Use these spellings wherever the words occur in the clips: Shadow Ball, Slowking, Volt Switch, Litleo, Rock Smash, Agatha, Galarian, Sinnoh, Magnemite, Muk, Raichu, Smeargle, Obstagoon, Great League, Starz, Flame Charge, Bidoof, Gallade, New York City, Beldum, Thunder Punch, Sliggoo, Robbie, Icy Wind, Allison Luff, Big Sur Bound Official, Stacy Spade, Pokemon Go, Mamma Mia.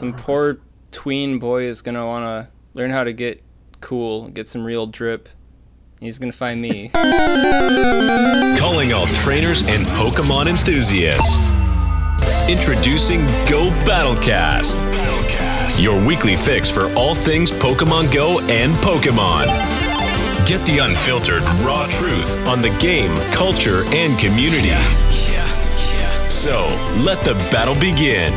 Some poor tween boy is going to want to learn how to get cool, get some real drip. He's going to find me. Calling all trainers and Pokemon enthusiasts. Introducing Go Battlecast. Your weekly fix for all things Pokemon Go and Pokemon. Get the unfiltered, raw truth on the game, culture, and community. So, let the battle begin.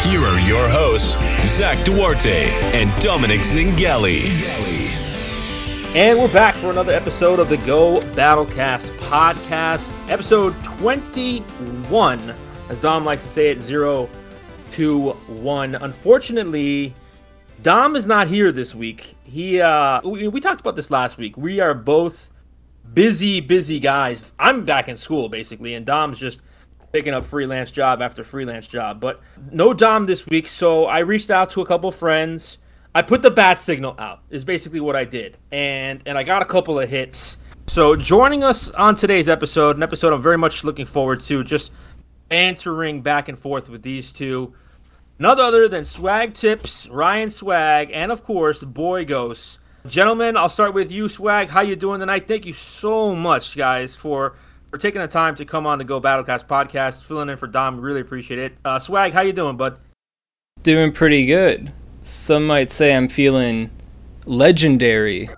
Here are your hosts, Zach Duarte and Dominic Zingali. And we're back for another episode of the Go Battlecast podcast, episode 21, as Dom likes to say it, 0-2-1. Unfortunately, Dom is not here this week. We talked about this last week. We are both busy guys. I'm back in school, basically, and Dom's just picking up freelance job after freelance job. But no Dom this week, so I reached out to a couple friends. I put the bat signal out, is basically what I did, and I got a couple of hits. So joining us on today's episode, an episode I'm very much looking forward to, just bantering back and forth with these two. None other than Swag Tips, Ryan Swag, and of course, Boy Ghost. Gentlemen, I'll start with you, Swag. How you doing tonight? Thank you so much, guys, for taking the time to come on the Go Battlecast podcast, filling in for Dom. Really appreciate it. Swag, how you doing, bud? Doing pretty good. Some might say I'm feeling legendary.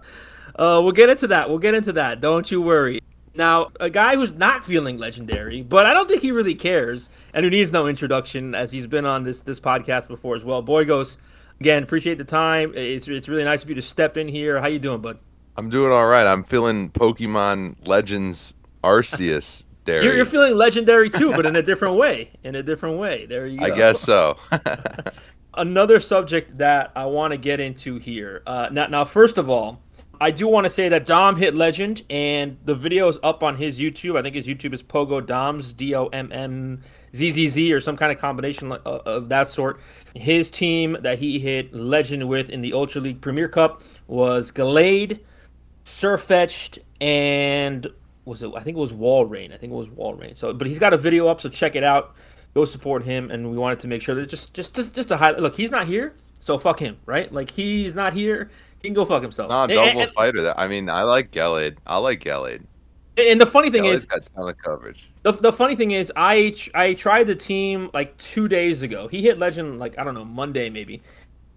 We'll get into that. Don't you worry. Now, a guy who's not feeling legendary, but I don't think he really cares, and who needs no introduction, as he's been on this podcast before as well. Boy Ghost, again, appreciate the time. It's really nice of you to step in here. How you doing, bud? I'm doing all right. I'm feeling Pokemon Legends Arceus. You're feeling legendary too, but in a different way. There you go. I guess so. Another subject that I want to get into here. Now, first of all, I do want to say that Dom hit legend, and the video is up on his YouTube. I think his YouTube is Pogo Dom's, DOMMZZZ, or some kind of combination of that sort. His team that he hit legend with in the Ultra League Premier Cup was Gallade, Surfetch'd, and I think it was Walrein. So, but he's got a video up, so check it out. Go support him, and we wanted to make sure that just to highlight. Look, he's not here, so fuck him, right? Like, he's not here, he can go fuck himself. No, double fighter. I mean, I like Gallade. And the funny thing is, got ton of coverage. The funny thing is, I tried the team like 2 days ago. He hit legend like, I don't know, Monday maybe,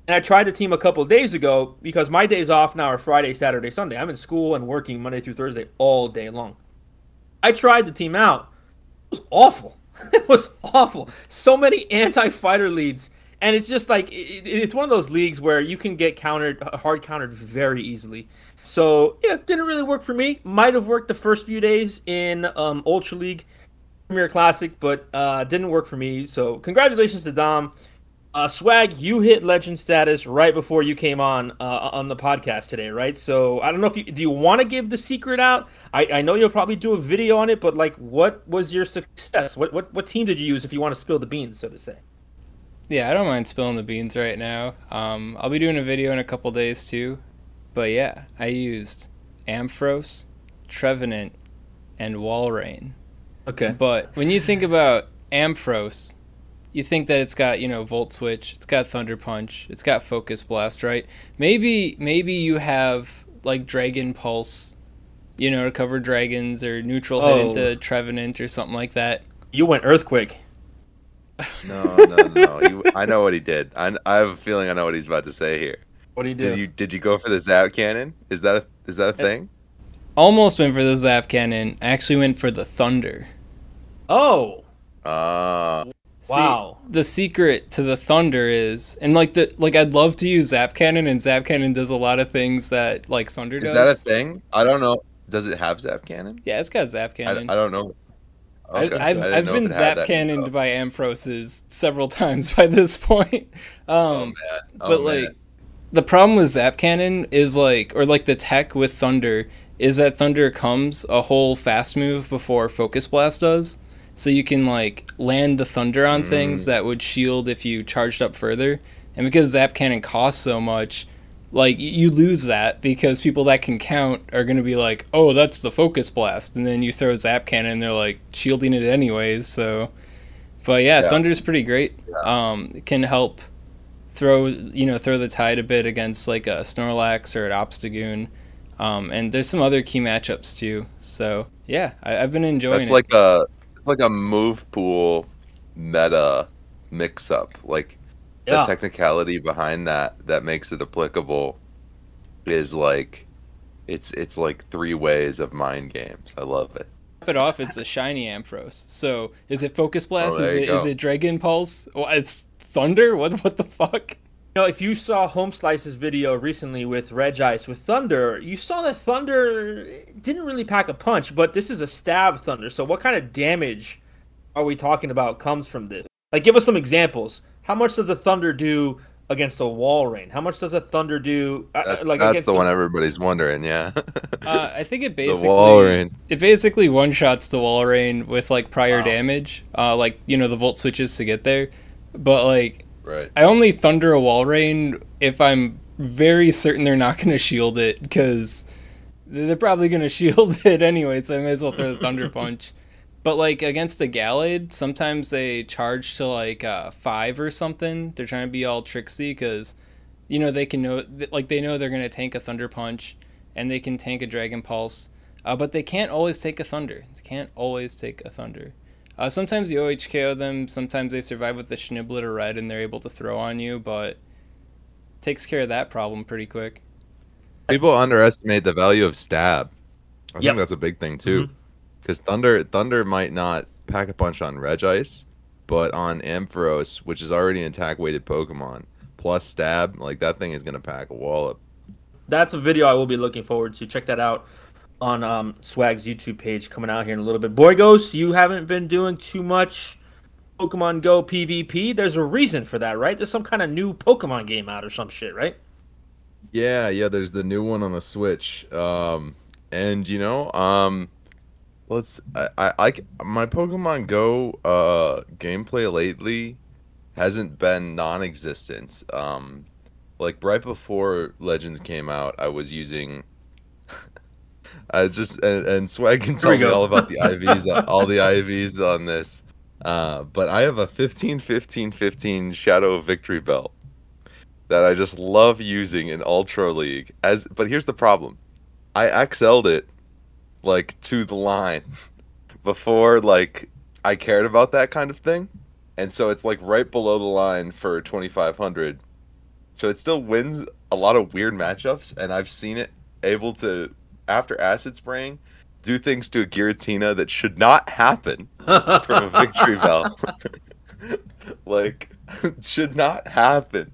and I tried the team a couple of days ago because my days off now are Friday, Saturday, Sunday. I'm in school and working Monday through Thursday all day long. I tried the team out. It was awful. So many anti-fighter leads, and it's just like it's one of those leagues where you can get hard countered very easily. So yeah, didn't really work for me. Might have worked the first few days in Ultra League Premier Classic, but didn't work for me. So congratulations to Dom. Swag, you hit legend status right before you came on the podcast today, right? So I don't know if do you want to give the secret out? I know you'll probably do a video on it, but like, what was your success? What team did you use, if you want to spill the beans, so to say? Yeah, I don't mind spilling the beans right now. I'll be doing a video in a couple days too, but yeah, I used Ampharos, Trevenant, and Walrein. Okay. But when you think about Ampharos, you think that it's got, Volt Switch, it's got Thunder Punch, it's got Focus Blast, right? Maybe you have, like, Dragon Pulse, to cover dragons, or neutral hit into Trevenant or something like that. You went Earthquake. No. I know what he did. I have a feeling I know what he's about to say here. What did he do? Did you go for the Zap Cannon? Is that a thing? Almost went for the Zap Cannon. I actually went for the Thunder. Oh. Wow. See, the secret to the Thunder is, and I'd love to use Zap Cannon, and Zap Cannon does a lot of things that like Thunder does. Is that a thing? I don't know. Does it have Zap Cannon? Yeah, it's got Zap Cannon. I don't know. Okay, I've been Zap Cannoned by Ampharos's several times by this point. But the problem with Zap Cannon is or the tech with Thunder is that Thunder comes a whole fast move before Focus Blast does. So you can, land the Thunder on things that would shield if you charged up further. And because Zap Cannon costs so much, you lose that because people that can count are going to be like, oh, that's the Focus Blast. And then you throw Zap Cannon, and they're, shielding it anyways. So But yeah. Thunder's pretty great. Yeah. It can help throw the tide a bit against like a Snorlax or an Obstagoon. And there's some other key matchups too. So yeah, I've been enjoying it. It's like a move pool meta mix up. Like the technicality behind that makes it applicable is like it's like three ways of mind games. I love it. It off, it's a shiny Ampharos. So is it Focus Blast? Is it Dragon Pulse? Well, it's Thunder? What the fuck? You know, if you saw Home Slice's video recently with Regice with Thunder, you saw that Thunder didn't really pack a punch, but this is a stab Thunder. So what kind of damage are we talking about comes from this? Like, give us some examples. How much does a Thunder do against a Walrein? How much does a Thunder do? That's the one everybody's wondering, yeah. I think it basically one-shots the Walrein with like prior damage, the Volt Switches to get there. But like, right. I only Thunder a Walrein if I'm very certain they're not going to shield it, because they're probably going to shield it anyway. So I may as well throw the Thunder Punch. But like against a Gallade, sometimes they charge to like 5 or something. They're trying to be all tricksy because, they know they're gonna tank a Thunder Punch, and they can tank a Dragon Pulse, but they can't always take a Thunder. Sometimes you OHKO them. Sometimes they survive with the Schnibblet or Red, and they're able to throw on you, but it takes care of that problem pretty quick. People underestimate the value of stab. I think that's a big thing too. Mm-hmm. Because Thunder might not pack a punch on Regice, but on Ampharos, which is already an attack-weighted Pokemon, plus stab, like that thing is going to pack a wallop. That's a video I will be looking forward to. Check that out on Swag's YouTube page coming out here in a little bit. Boygos, you haven't been doing too much Pokemon Go PvP. There's a reason for that, right? There's some kind of new Pokemon game out or some shit, right? Yeah, there's the new one on the Switch. My Pokemon Go gameplay lately hasn't been non-existent. Like right before Legends came out, I was using. I was just and Swag can tell me all about the IVs, all the IVs on this. But I have a 15-15-15 Shadow Victory Belt that I just love using in Ultra League. But here's the problem, I XL'd it. Like to the line before like I cared about that kind of thing, and so it's like right below the line for 2500, so it still wins a lot of weird matchups. And I've seen it able to, after acid spraying, do things to a Giratina that should not happen from a Victory Bell. Like should not happen.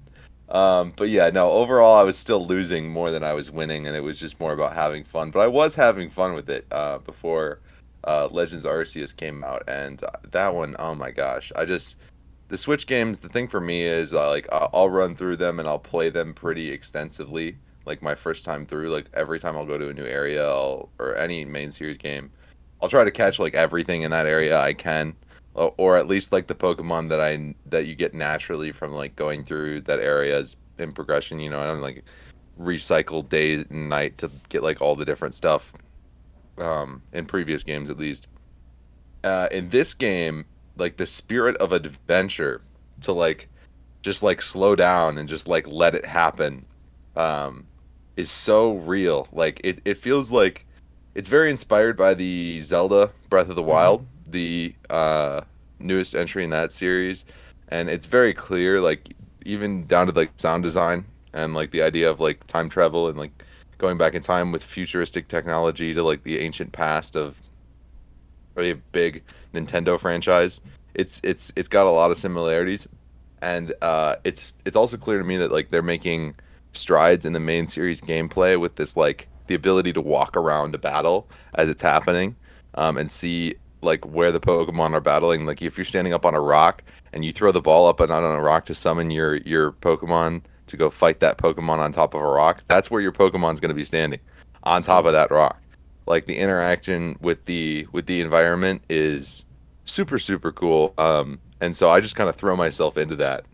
But yeah, no, overall I was still losing more than I was winning, and it was just more about having fun. But I was having fun with it before Legends Arceus came out, and that one, oh my gosh, the Switch games, the thing for me is I'll run through them and I'll play them pretty extensively. Like my first time through, like every time I'll go to a new area or any main series game, I'll try to catch like everything in that area I can. Or at least like the Pokemon that you get naturally from like going through that areas in progression, and I'm like recycle day and night to get like all the different stuff in previous games at least. In this game, like the spirit of adventure to like just like slow down and just like let it happen is so real. Like it feels like it's very inspired by the Zelda Breath of the Wild. The newest entry in that series, and it's very clear, like even down to like sound design and like the idea of like time travel and like going back in time with futuristic technology to like the ancient past of really a big Nintendo franchise. It's got a lot of similarities, and it's also clear to me that like they're making strides in the main series gameplay with this like the ability to walk around a battle as it's happening, and see like where the Pokemon are battling. Like if you're standing up on a rock and you throw the ball up and out on a rock to summon your Pokemon to go fight that Pokemon on top of a rock, that's where your Pokemon's going to be standing, on top of that rock. Like the interaction with the environment is super, super cool. And so I just kind of throw myself into that,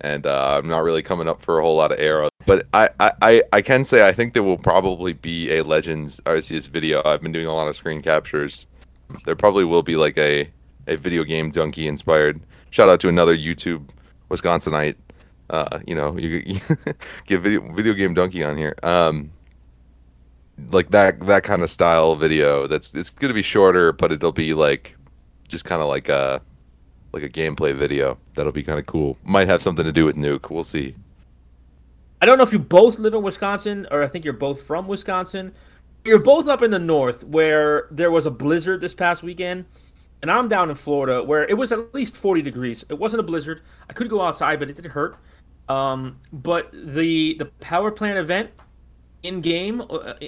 and I'm not really coming up for a whole lot of air. But I can say I think there will probably be a Legends Arceus video. I've been doing a lot of screen captures. There probably will be like a video game donkey inspired shout out to another YouTube Wisconsinite. You know, you get video game donkey on here. Like that kind of style video. It's gonna be shorter, but it'll be like just kind of like a gameplay video. That'll be kind of cool. Might have something to do with Nuke. We'll see. I don't know if you both live in Wisconsin, or I think you're both from Wisconsin. You're both up in the north, where there was a blizzard this past weekend. And I'm down in Florida, where it was at least 40 degrees. It wasn't a blizzard. I could go outside, but it did hurt. But the power plant event in-game,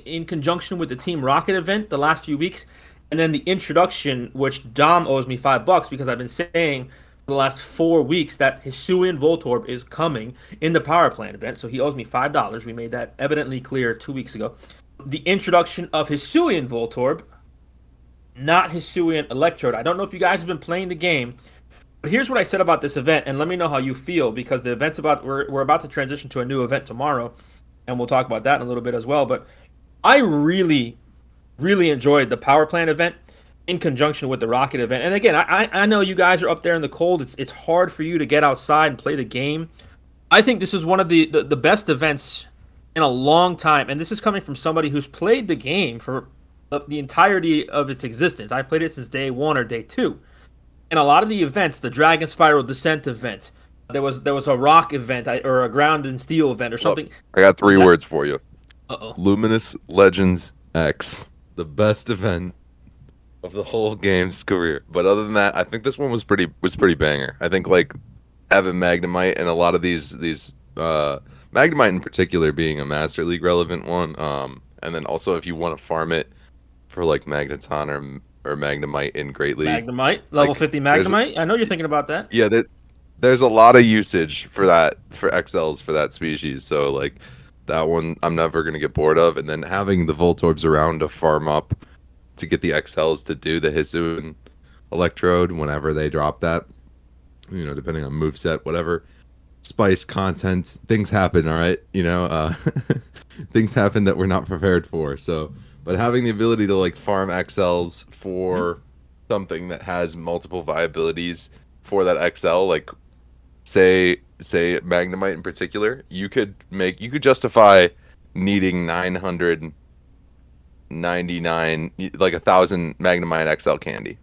in conjunction with the Team Rocket event the last few weeks, and then the introduction, which Dom owes me $5 because I've been saying for the last 4 weeks that Hisuian Voltorb is coming in the power plant event, so he owes me $5. We made that evidently clear 2 weeks ago. The introduction of Hisuian Voltorb, not Hisuian Electrode. I don't know if you guys have been playing the game, but here's what I said about this event, and let me know how you feel, because the event's about, we're about to transition to a new event tomorrow, and we'll talk about that in a little bit as well. But I really, really enjoyed the power plant event in conjunction with the rocket event. And again, I know you guys are up there in the cold. It's hard for you to get outside and play the game. I think this is one of the best events in a long time, and this is coming from somebody who's played the game for the entirety of its existence. I played it since day one or day two. And a lot of the events, the Dragon Spiral Descent event, there was a rock event or a ground and steel event or something. Look, I got three words for you. Uh-oh. Luminous Legends X. The best event of the whole game's career. But other than that, I think this one was pretty banger. I think like having Magnemite and a lot of these Magnemite in particular being a Master League relevant one. And then also if you want to farm it for like Magneton or Magnemite in Great League. Magnemite, level 50 Magnemite. I know you're thinking about that. Yeah, there's a lot of usage for that, for XLs for that species. So like that one, I'm never gonna get bored of. And then having the Voltorbs around to farm up to get the XLs to do the Hisuian Electrode whenever they drop that. You know, depending on moveset, whatever. Spice content, things happen. All right, you know, things happen that we're not prepared for. So. But having the ability to like farm XLs for something that has multiple viabilities for that XL, like say Magnemite in particular, you could justify needing 999 like 1,000 Magnemite XL candy.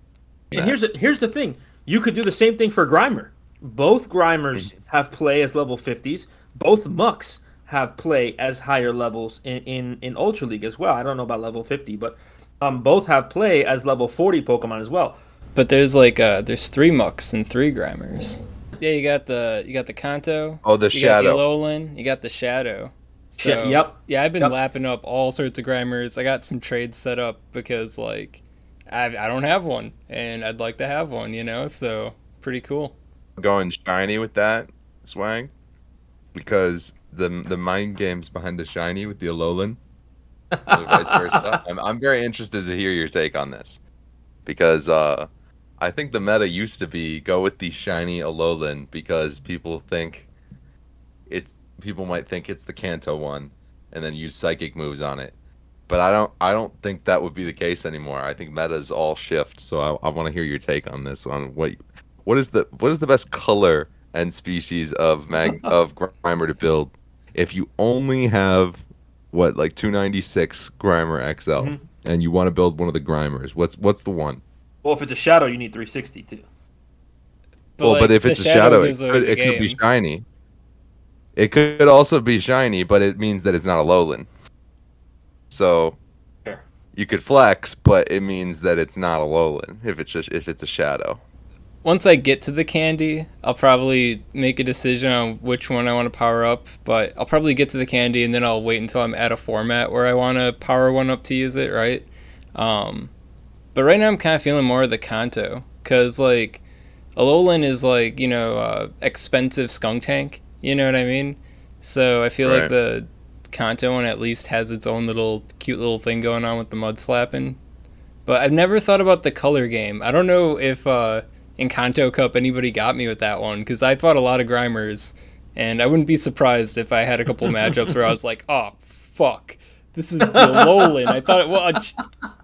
And here's the thing, you could do the same thing for Grimer. Both Grimers have play as level 50s. Both Mucks have play as higher levels in Ultra League as well. I don't know about level 50, but both have play as level 40 Pokemon as well. But there's like there's 3 Mucks and 3 Grimers. Yeah, you got the Kanto. Oh, the Shadow. You got the Alolan. You got the Shadow. So, yep. Yeah, I've been lapping up all sorts of Grimers. I got some trades set up because like I don't have one and I'd like to have one, you know. So pretty cool. Going shiny with that swag because. The mind games behind the shiny with the Alolan, and vice versa. I'm very interested to hear your take on this, because I think the meta used to be go with the shiny Alolan because people might think it's the Kanto one, and then use psychic moves on it. But I don't think that would be the case anymore. I think metas all shift. So I want to hear your take on this. On what is the best color and species of Grimer to build? If you only have, 296 Grimer XL, and you want to build one of the Grimers, what's the one? Well, if it's a Shadow, you need 360, too. But if it's a Shadow, it could be shiny. It could also be shiny, but it means that it's not a Alolan. So, you could flex, but it means that it's not a Alolan if it's a Shadow. Once I get to the candy, I'll probably make a decision on which one I want to power up, but I'll probably get to the candy and then I'll wait until I'm at a format where I want to power one up to use it, right? But right now I'm kind of feeling more of the Kanto, because, Alolan is, expensive skunk tank, you know what I mean? So I feel like the Kanto one at least has its own little cute little thing going on with the mud slapping. But I've never thought about the color game. I don't know if... in Kanto Cup, anybody got me with that one, because I fought a lot of Grimers, and I wouldn't be surprised if I had a couple matchups where I was like, oh, fuck, this is the Alolan. I thought it was...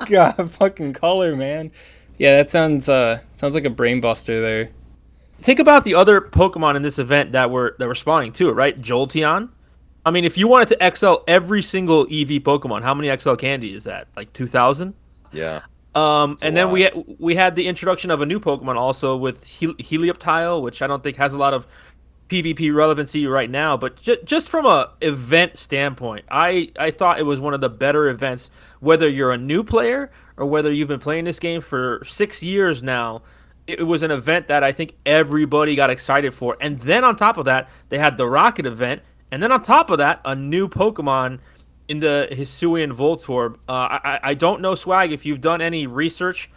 God, fucking color, man. Yeah, that sounds like a brain buster there. think about the other Pokemon in this event that were spawning too, right? Jolteon. I mean, if you wanted to XL every single EV Pokemon, how many XL candy is that? Like 2,000? Yeah. And then we had the introduction of a new Pokemon also with Helioptile, which I don't think has a lot of PvP relevancy right now, but just from a event standpoint, I thought it was one of the better events, whether you're a new player or whether you've been playing this game for 6 years now. It was an event that I think everybody got excited for. And then on top of that, they had the Rocket event. And then on top of that, a new Pokemon in the Hisuian Voltorb. I don't know, Swag, if you've done any research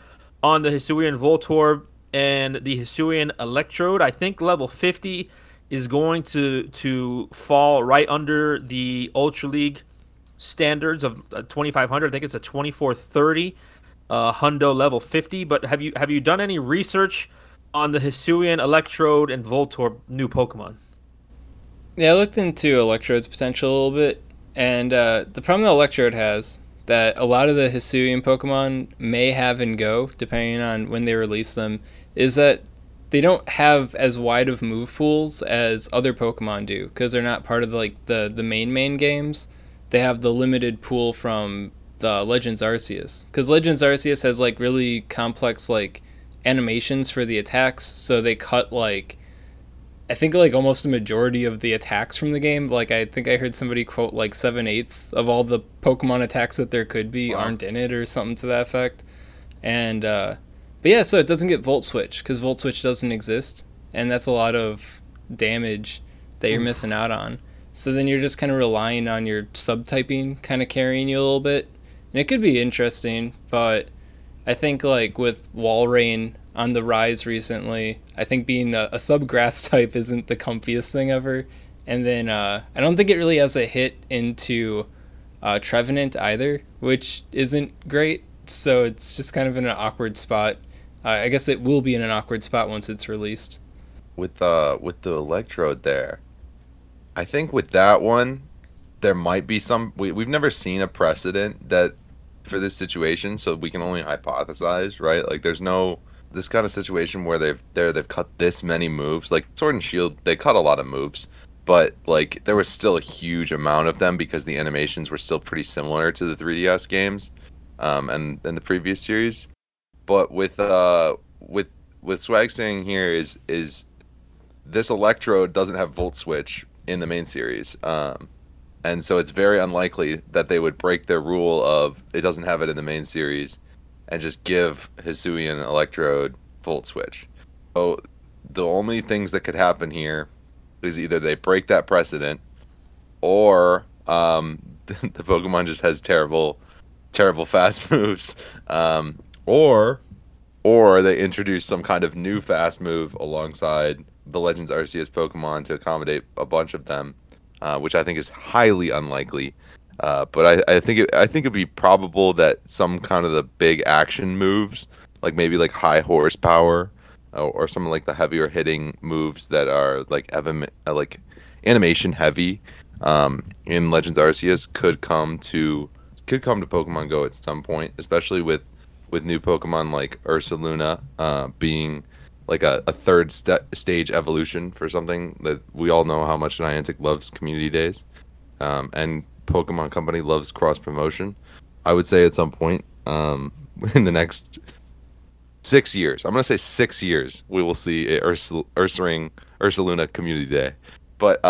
on the Hisuian Voltorb and the Hisuian Electrode. I think level 50 is going to fall right under the Ultra League standards of 2,500. I think it's a 2,430 Hundo level 50. But have you done any research on the Hisuian Electrode and Voltorb new Pokemon? Yeah, I looked into Electrode's potential a little bit, and the problem that Electrode has, that a lot of the Hisuian Pokemon may have in Go, depending on when they release them, is that they don't have as wide of move pools as other Pokemon do, because they're not part of like the main games. They have the limited pool from the Legends Arceus, because Legends Arceus has like really complex like animations for the attacks, so they cut like, I think like almost the majority of the attacks from the game. Like I think I heard somebody quote like 7/8 of all the Pokemon attacks that there could be aren't in it or something to that effect. And but yeah, so it doesn't get Volt Switch because Volt Switch doesn't exist, and that's a lot of damage that you're missing out on. So then you're just kind of relying on your subtyping kind of carrying you a little bit, and it could be interesting. But I think like with Walrein on the rise recently, I think being a subgrass type isn't the comfiest thing ever. And then I don't think it really has a hit into Trevenant either, which isn't great. So it's just kind of in an awkward spot. I guess it will be in an awkward spot once it's released. With the Electrode there, I think with that one, there might be some... We've never seen a precedent that for this situation, so we can only hypothesize, right? Like, there's no... This kind of situation where they've cut this many moves. Like, Sword and Shield, they cut a lot of moves, but, like, there was still a huge amount of them because the animations were still pretty similar to the 3DS games and the previous series. But with Swag saying here is this Electrode doesn't have Volt Switch in the main series, and so it's very unlikely that they would break their rule of it doesn't have it in the main series and just give Hisuian Electrode Volt Switch. So the only things that could happen here is either they break that precedent, or the Pokemon just has terrible fast moves, or they introduce some kind of new fast move alongside the Legends Arceus Pokemon to accommodate a bunch of them, which I think is highly unlikely. But I think it'd be probable that some kind of the big action moves, like maybe like high horsepower, or some like the heavier hitting moves that are like animation heavy, in Legends Arceus could come to Pokemon Go at some point, especially with new Pokemon like Ursaluna being like a third stage evolution for something that we all know how much Niantic loves community days, and Pokemon Company loves cross promotion. I would say at some point in the next 6 years, I'm gonna say 6 years, we will see a Ursaluna community day. But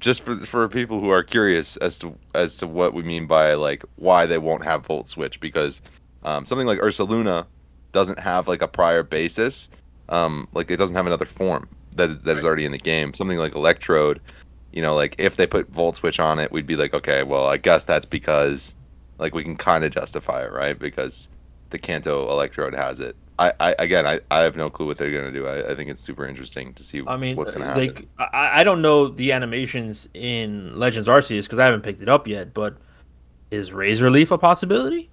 just for people who are curious as to what we mean by like why they won't have Volt Switch, because something like Ursaluna doesn't have like a prior basis, like it doesn't have another form that is already in the game. Something like Electrode, you know, like if they put Volt Switch on it, we'd be like, okay, well, I guess that's because like we can kind of justify it, right? Because the Kanto Electrode has it. I have no clue what they're gonna do. I think it's super interesting to see. I mean, what's gonna happen. Like, I don't know the animations in Legends Arceus because I haven't picked it up yet. But is Razor Leaf a possibility?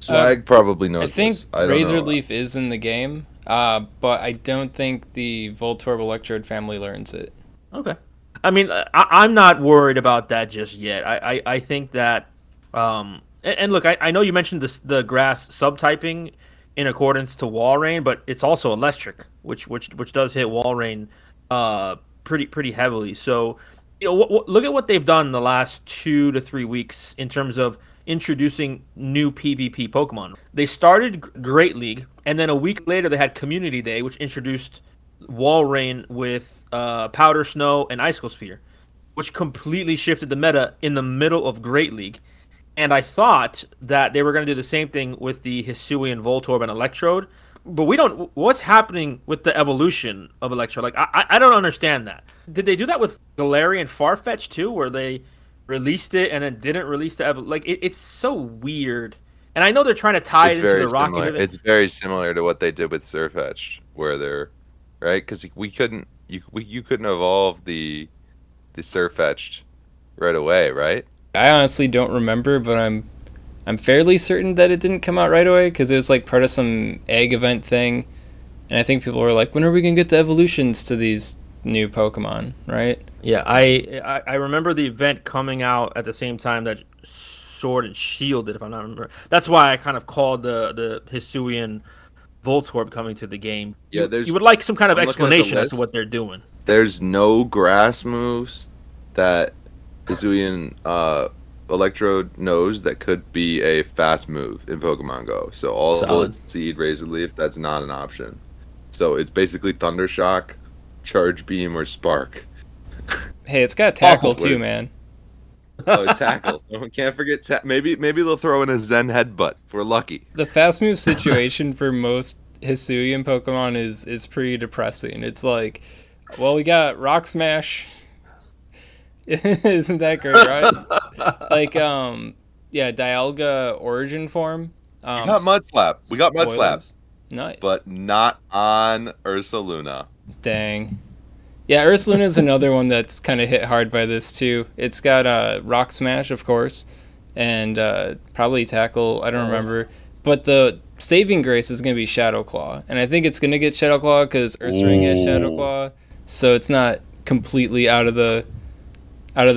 Swag probably knows. I think this. I Razor Leaf is in the game, but I don't think the Voltorb Electrode family learns it. Okay. I mean, I'm not worried about that just yet. I think that, and look, I know you mentioned the grass subtyping in accordance to Walrein, but it's also electric. which does hit Walrein pretty heavily. So, you know, look at what they've done in the last 2 to 3 weeks in terms of introducing new PvP Pokemon. They started Great League, and then a week later they had Community Day, which introduced Walrein with Powder Snow and Icicle Sphere, which completely shifted the meta in the middle of Great League. And I thought that they were going to do the same thing with the Hisuian Voltorb and Electrode, but we don't. What's happening with the evolution of Electrode? Like, I don't understand that. Did they do that with Galarian Farfetch too, where they released it and then didn't release the evolution? Like, it's so weird. And I know they're trying to tie it into the Rocket. It's very similar to what they did with Sirfetch'd, where they're right because you couldn't evolve the Sirfetch'd right away, right? I honestly don't remember, but I'm fairly certain that it didn't come out right away because it was like part of some egg event thing, and I think people were like, "When are we gonna get the evolutions to these new Pokemon?" Right? Yeah, I remember the event coming out at the same time that Sword and Shield did, if I'm not remembering. That's why I kind of called the Hisuian Voltorb coming to the game. Yeah, you would like some kind of explanation as to what they're doing. There's no grass moves that Hisuian Electrode knows that could be a fast move in Pokemon Go. So all Bullet Seed, Razor Leaf, that's not an option. So it's basically Thunder Shock, Charge Beam, or Spark. Hey, it's got Tackle too, man. Oh, Tackle. Can't forget. Maybe they'll throw in a Zen Headbutt if we're lucky. The fast move situation for most Hisuian Pokemon is pretty depressing. It's like, well, we got Rock Smash. Isn't that great, right? Like, Dialga origin form. We got Mudslap. We got Mudslap. Nice. But not on Ursaluna. Dang. Yeah, Ursaluna is another one that's kind of hit hard by this, too. It's got Rock Smash, of course, and probably Tackle. I don't remember. But the saving grace is going to be Shadow Claw. And I think it's going to get Shadow Claw because Ursaring has Shadow Claw. So it's not completely out of the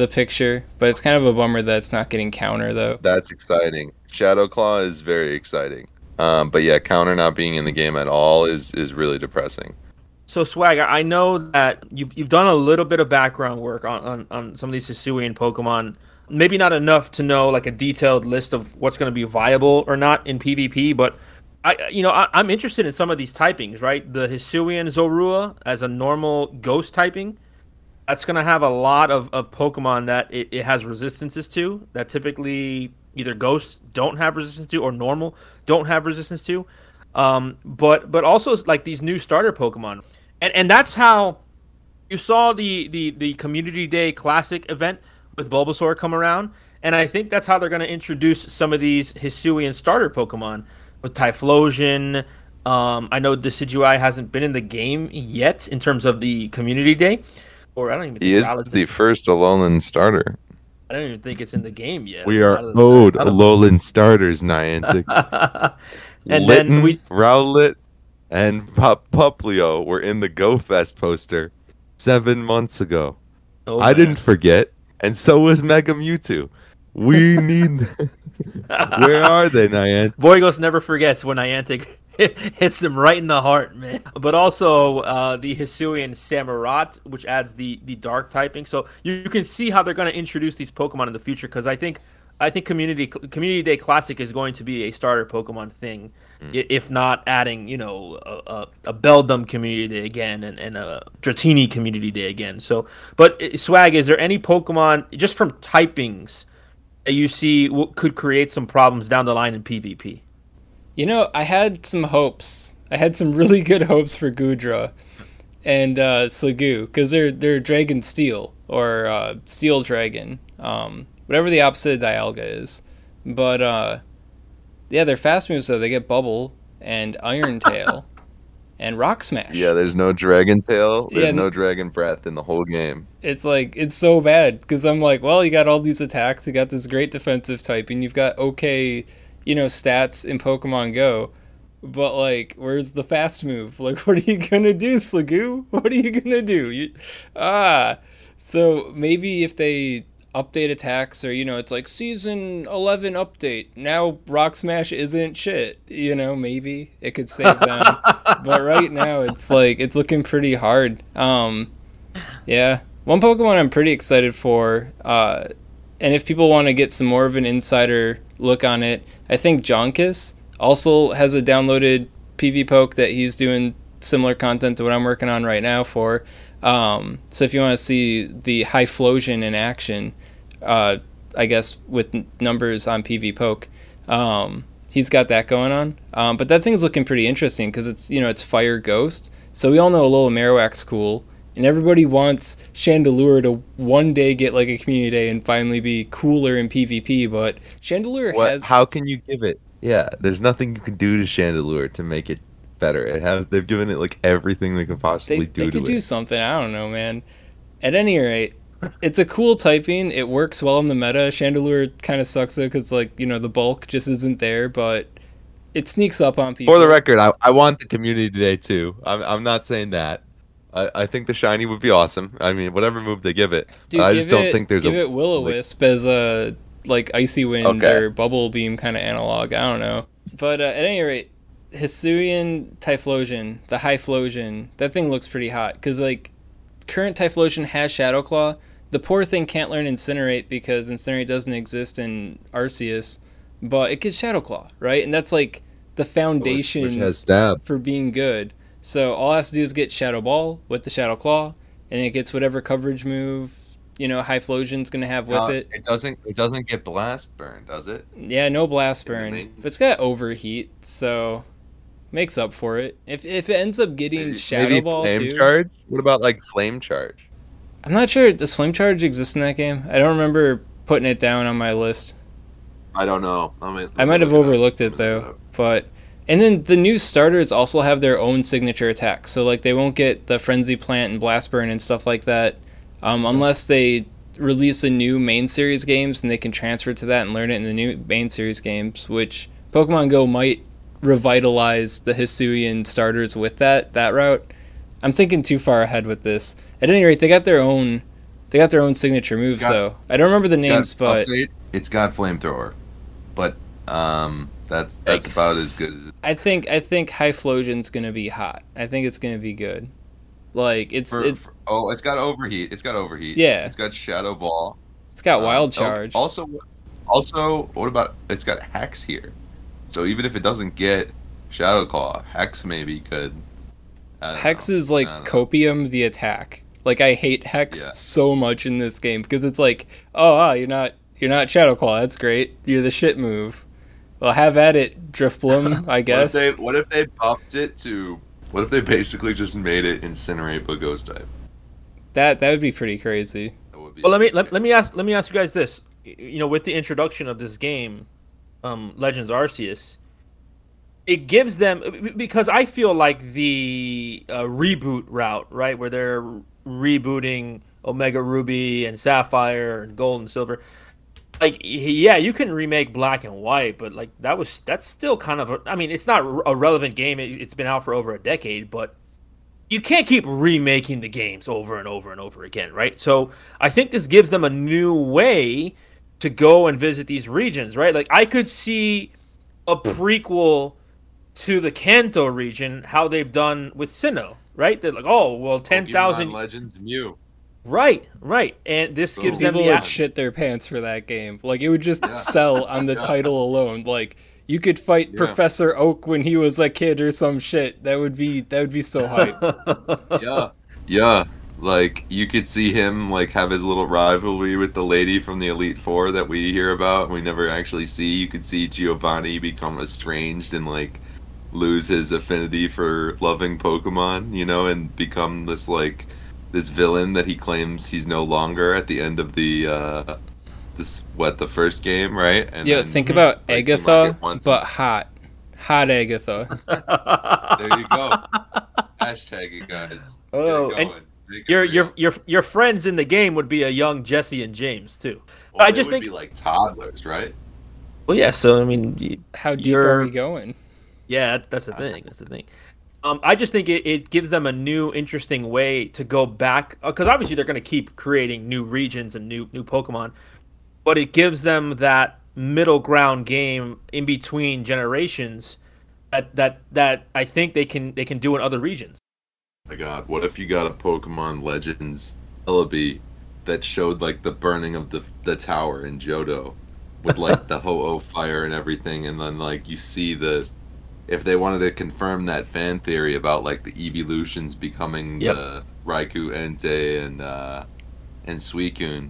picture, but it's kind of a bummer that it's not getting counter though. That's exciting. Shadow Claw is very exciting, but yeah, counter not being in the game at all is really depressing. So Swag, I know that you've done a little bit of background work on some of these Hisuian Pokemon. Maybe not enough to know like a detailed list of what's going to be viable or not in PvP, but I'm interested in some of these typings, right? The Hisuian Zorua as a normal Ghost typing. That's going to have a lot of Pokemon that it has resistances to that typically either ghosts don't have resistance to or normal don't have resistance to. But also like these new starter Pokemon. And that's how you saw the Community Day Classic event with Bulbasaur come around. And I think that's how they're going to introduce some of these Hisuian starter Pokemon with Typhlosion. I know Decidueye hasn't been in the game yet in terms of the Community Day. Or I don't even think he is the first Alolan starter. I don't even think it's in the game yet. We are owed Alolan starters, Niantic. And Litten, then Rowlet, and Puplio were in the Go Fest poster 7 months ago. Oh, I didn't forget, and so was Mega Mewtwo. We need. Where are they, Niantic? Boygos never forgets when Niantic hits them right in the heart, man. But also the Hisuian Samurott, which adds the dark typing. So you can see how they're going to introduce these Pokemon in the future, because I think Community Day Classic is going to be a starter Pokemon thing, if not adding, you know, a Beldum Community Day again and a Dratini Community Day again. So, but Swag, is there any Pokemon just from typings that you see could create some problems down the line in PvP? You know, I had some hopes. I had some really good hopes for Goodra and Sliggoo, because they're Dragon Steel or Steel Dragon, whatever the opposite of Dialga is. But yeah, they're fast moves though. They get Bubble and Iron Tail and Rock Smash. Yeah, there's no Dragon Tail. There's no Dragon Breath in the whole game. It's like, it's so bad because I'm like, well, you got all these attacks. You got this great defensive typing. You've got okay, you know, stats in Pokemon Go, but like, where's the fast move? Like, what are you gonna do, Sliggoo? What are you gonna do? So maybe if they update attacks, or, you know, it's like season 11 update. Now Rock Smash isn't shit, you know, maybe it could save them. But right now it's like, it's looking pretty hard. Yeah. One Pokemon I'm pretty excited for, and if people want to get some more of an insider look on it, I think Jonkus also has a downloaded PvPoke that he's doing similar content to what I'm working on right now for. So if you want to see the Hyphlosion in action, I guess with numbers on PvPoke, he's got that going on. But that thing's looking pretty interesting because it's, you know, it's Fire Ghost. So we all know Alola Marowak's cool. And everybody wants Chandelure to one day get like a community day and finally be cooler in PvP, but Chandelure has... How can you give it? Yeah, there's nothing you can do to Chandelure to make it better. It has, they've given it like everything they can possibly do to it. They could do something. I don't know, man. At any rate, it's a cool typing. It works well in the meta. Chandelure kind of sucks though because, like, you know, the bulk just isn't there, but it sneaks up on people. For the record, I want the community today too. I'm not saying that. I think the shiny would be awesome. I mean, whatever move they give it. Dude, I just don't think there's give it Will-O-Wisp as a like Icy Wind or Bubble Beam kind of analog. I don't know. But at any rate, Hisuian Typhlosion, the Hyphlosion, that thing looks pretty hot because like current Typhlosion has Shadow Claw. The poor thing can't learn Incinerate because Incinerate doesn't exist in Arceus, but it gets Shadow Claw, right? And that's like the foundation which has stab for being good. So all it has to do is get Shadow Ball with the Shadow Claw, and it gets whatever coverage move, you know, Hyphlosion's gonna have with it. It doesn't get Blast Burn, does it? Yeah, no Blast Burn. It's got Overheat, so makes up for it. If it ends up getting Shadow Ball too. Flame Charge? What about like Flame Charge? I'm not sure. Does Flame Charge exist in that game? I don't remember putting it down on my list. I don't know. I might have overlooked it though, but. And then the new starters also have their own signature attacks. So, like, they won't get the Frenzy Plant and Blast Burn and stuff like that unless they release a new main series games and they can transfer to that and learn it in the new main series games, which Pokemon Go might revitalize the Hisuian starters with that route. I'm thinking too far ahead with this. At any rate, they got their own signature moves, though. I don't remember the names, but... It's got Flamethrower, but... That's about as good as it. I think Hyphlosion's gonna be hot. I think it's gonna be good. Like it's got Overheat. It's got Overheat. Yeah. It's got Shadow Ball. It's got Wild Charge. Also, what about it's got Hex here? So even if it doesn't get Shadow Claw, Hex maybe could. Hex is like Copium the attack. Like I hate Hex so much in this game because it's like, you're not Shadow Claw. That's great. You're the shit move. Well, have at it, Drifblim, I guess. What if they buffed it to... What if they basically just made it Incinerate but Ghost type? That would be pretty crazy. Well, let me ask you guys this. You know, with the introduction of this game, Legends Arceus, it gives them... Because I feel like the reboot route, right, where they're rebooting Omega Ruby and Sapphire and Gold and Silver... Like, yeah, you can remake Black and White, but like that's still kind of it's not a relevant game. It's been out for over a decade, but you can't keep remaking the games over and over and over again, right? So I think this gives them a new way to go and visit these regions, right? Like I could see a prequel to the Kanto region, how they've done with Sinnoh, right? They're like, 10,000 Legends Mew. Right, and this gives them people would shit their pants for that game. Like it would just sell on the title alone. Like you could fight Professor Oak when he was a kid or some shit. That would be so hype. Yeah. Like you could see him like have his little rivalry with the lady from the Elite Four that we hear about and we never actually see. You could see Giovanni become estranged and like lose his affinity for loving Pokemon, you know, and become this like. This villain that he claims he's no longer at the end of the first game, right? And think about Agatha, but hot Agatha. There you go. Hashtag you guys. Oh, and your friends in the game would be a young Jesse and James too. Well, I just think be like toddlers, right? Well, yeah. So how deep are we going? Yeah, that's the thing. I just think it gives them a new, interesting way to go back, because obviously they're going to keep creating new regions and new Pokemon, but it gives them that middle ground game in between generations that I think they can do in other regions. My God, what if you got a Pokemon Legends Celebi that showed like the burning of the tower in Johto with like the Ho-Oh fire and everything, and then like you see the. If they wanted to confirm that fan theory about like the Eeveelutions becoming the Raikou, Entei, and Suicune,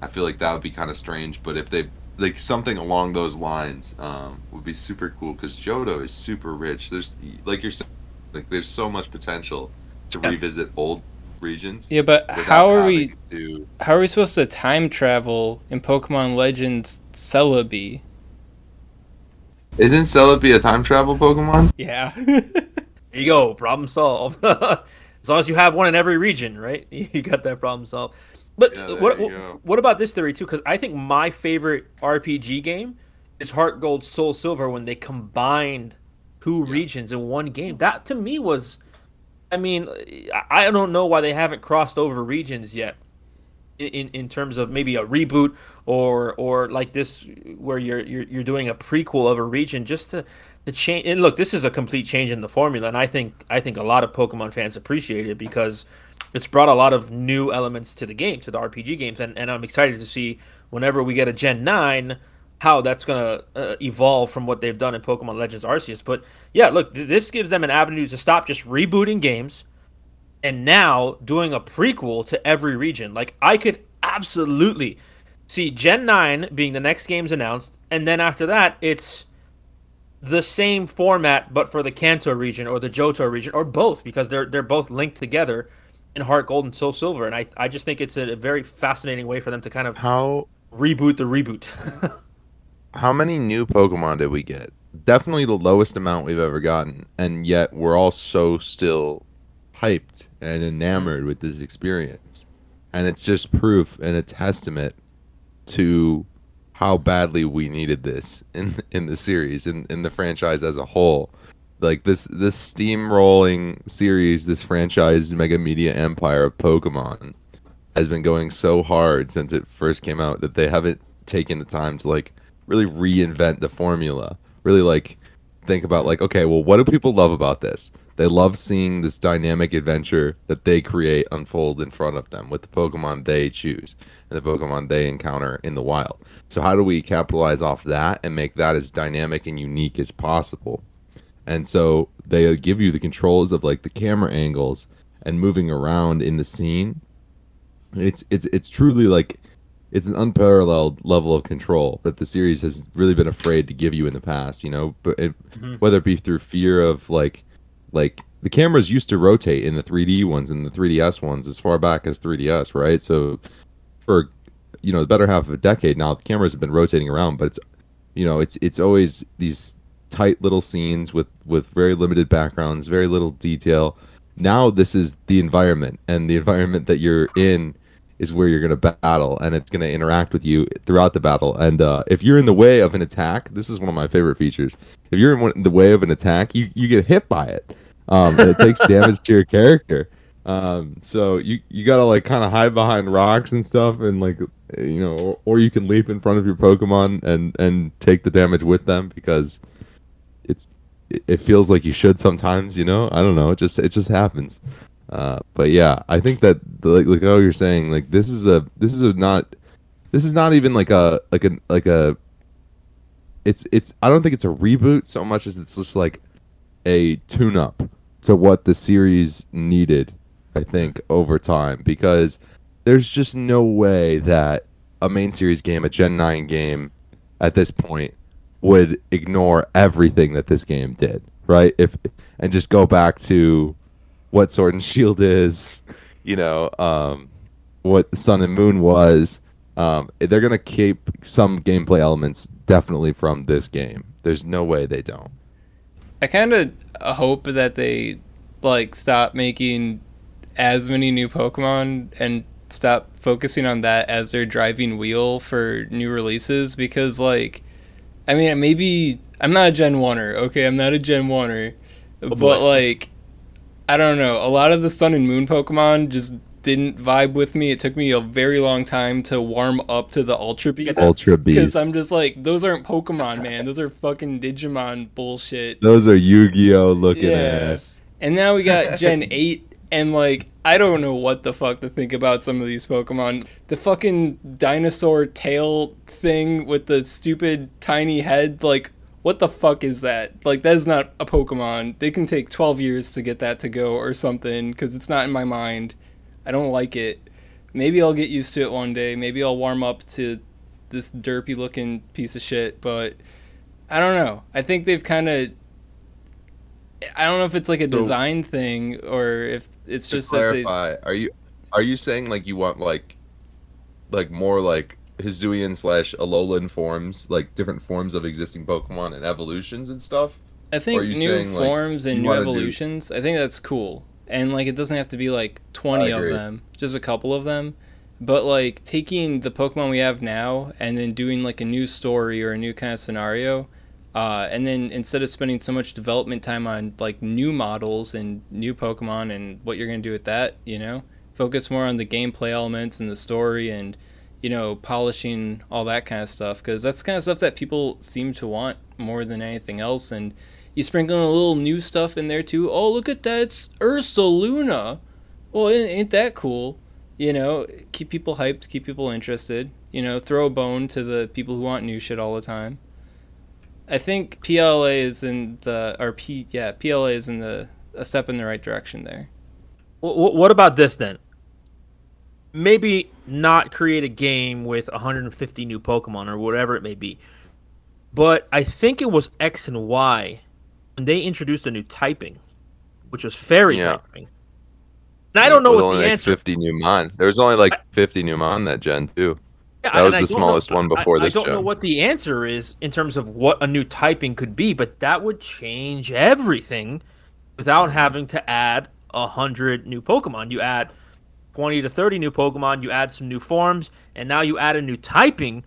I feel like that would be kind of strange. But if they like something along those lines, would be super cool, because Johto is super rich. There's like you're saying, like there's so much potential to revisit old regions. Yeah, but how are we supposed to time travel in Pokemon Legends Celebi? Isn't Celebi a time travel Pokemon? Yeah. There you go. Problem solved. As long as you have one in every region, right? You got that problem solved. But yeah, what about this theory, too? Because I think my favorite RPG game is Heart Gold, Soul Silver, when they combined two regions in one game. That, to me, was... I mean, I don't know why they haven't crossed over regions yet. In terms of maybe a reboot or like this, where you're doing a prequel of a region just to change. And look, this is a complete change in the formula, and I think a lot of Pokemon fans appreciate it because it's brought a lot of new elements to the game, to the RPG games, and I'm excited to see whenever we get a Gen 9 how that's gonna evolve from what they've done in Pokemon Legends Arceus. But yeah, look, this gives them an avenue to stop just rebooting games. And now doing a prequel to every region. Like, I could absolutely see Gen 9 being the next game's announced. And then after that, it's the same format, but for the Kanto region or the Johto region or both, because they're both linked together in Heart Gold and Soul Silver. And I just think it's a very fascinating way for them to kind of reboot the reboot. How many new Pokemon did we get? Definitely the lowest amount we've ever gotten. And yet we're all so still... hyped and enamored with this experience, and it's just proof and a testament to how badly we needed this in the series, in the franchise as a whole. Like this steamrolling series, this franchise mega media empire of Pokemon has been going so hard since it first came out that they haven't taken the time to like really reinvent the formula, really like think about like, okay, well, what do people love about this? They love seeing this dynamic adventure that they create unfold in front of them with the Pokemon they choose and the Pokemon they encounter in the wild. So how do we capitalize off that and make that as dynamic and unique as possible? And so they give you the controls of like the camera angles and moving around in the scene. It's truly like it's an unparalleled level of control that the series has really been afraid to give you in the past, you know, but whether it be through fear of like the cameras used to rotate in the 3D ones and the 3DS ones as far back as 3DS, right? So for, you know, the better half of a decade now, the cameras have been rotating around, but it's, you know, it's always these tight little scenes with very limited backgrounds, very little detail. Now this is the environment, and the environment that you're in is where you're going to battle, and it's going to interact with you throughout the battle. And if you're in the way of an attack, this is one of my favorite features. If you're in the way of an attack, you get hit by it. And it takes damage to your character. So you got to like kind of hide behind rocks and stuff, and like, you know, or you can leap in front of your Pokemon and take the damage with them, because it feels like you should sometimes, you know? I don't know. It just happens. But yeah, I think that like oh, you're saying like this is not even like a it's I don't think it's a reboot so much as it's just like a tune-up to what the series needed, I think, over time, because there's just no way that a main series game, a Gen 9 game at this point would ignore everything that this game did, right? And just go back to what Sword and Shield is, you know, what Sun and Moon was. They're going to keep some gameplay elements definitely from this game. There's no way they don't. I kind of hope that they, like, stop making as many new Pokemon and stop focusing on that as their driving wheel for new releases, because, like, I mean, maybe... I'm not a Gen 1er, okay? I'm not a Gen 1er, but, like... I don't know, a lot of the Sun and Moon Pokemon just didn't vibe with me. It took me a very long time to warm up to the Ultra Beast. Ultra Beast. Because I'm just like, those aren't Pokemon, man. Those are fucking Digimon bullshit. Those are Yu-Gi-Oh looking ass. And now we got Gen 8, and like, I don't know what the fuck to think about some of these Pokemon. The fucking dinosaur tail thing with the stupid tiny head, like, what the fuck is that? Like, that is not a Pokemon. They can take 12 years to get that to go or something, because it's not in my mind. I don't like it. Maybe I'll get used to it one day. Maybe I'll warm up to this derpy looking piece of shit, but I don't know. I think they've kind of... I don't know if it's like a design thing or if it's just clarify, that they... Are you saying like you want like more like Hisuian / Alolan forms, like different forms of existing Pokemon and evolutions and stuff? I think new forms and new evolutions. I think that's cool. And, like, it doesn't have to be, like, 20 of them. Just a couple of them. But, like, taking the Pokemon we have now and then doing, like, a new story or a new kind of scenario. And then instead of spending so much development time on, like, new models and new Pokemon and what you're going to do with that, you know? Focus more on the gameplay elements and the story and, you know, polishing all that kind of stuff. Because that's the kind of stuff that people seem to want more than anything else. And... you sprinkling a little new stuff in there, too. Oh, look at that. It's Ursaluna. Well, ain't that cool? You know, keep people hyped, keep people interested. You know, throw a bone to the people who want new shit all the time. I think PLA is in a step in the right direction there. What about this, then? Maybe not create a game with 150 new Pokemon or whatever it may be. But I think it was X and Y... and they introduced a new typing, which was fairy typing. And I don't know what the answer... 50 new Mon. There was only 50 new Mon that gen, too. Yeah, that was the smallest one before this gen. I don't know what the answer is in terms of what a new typing could be, but that would change everything without having to add 100 new Pokemon. You add 20 to 30 new Pokemon, you add some new forms, and now you add a new typing...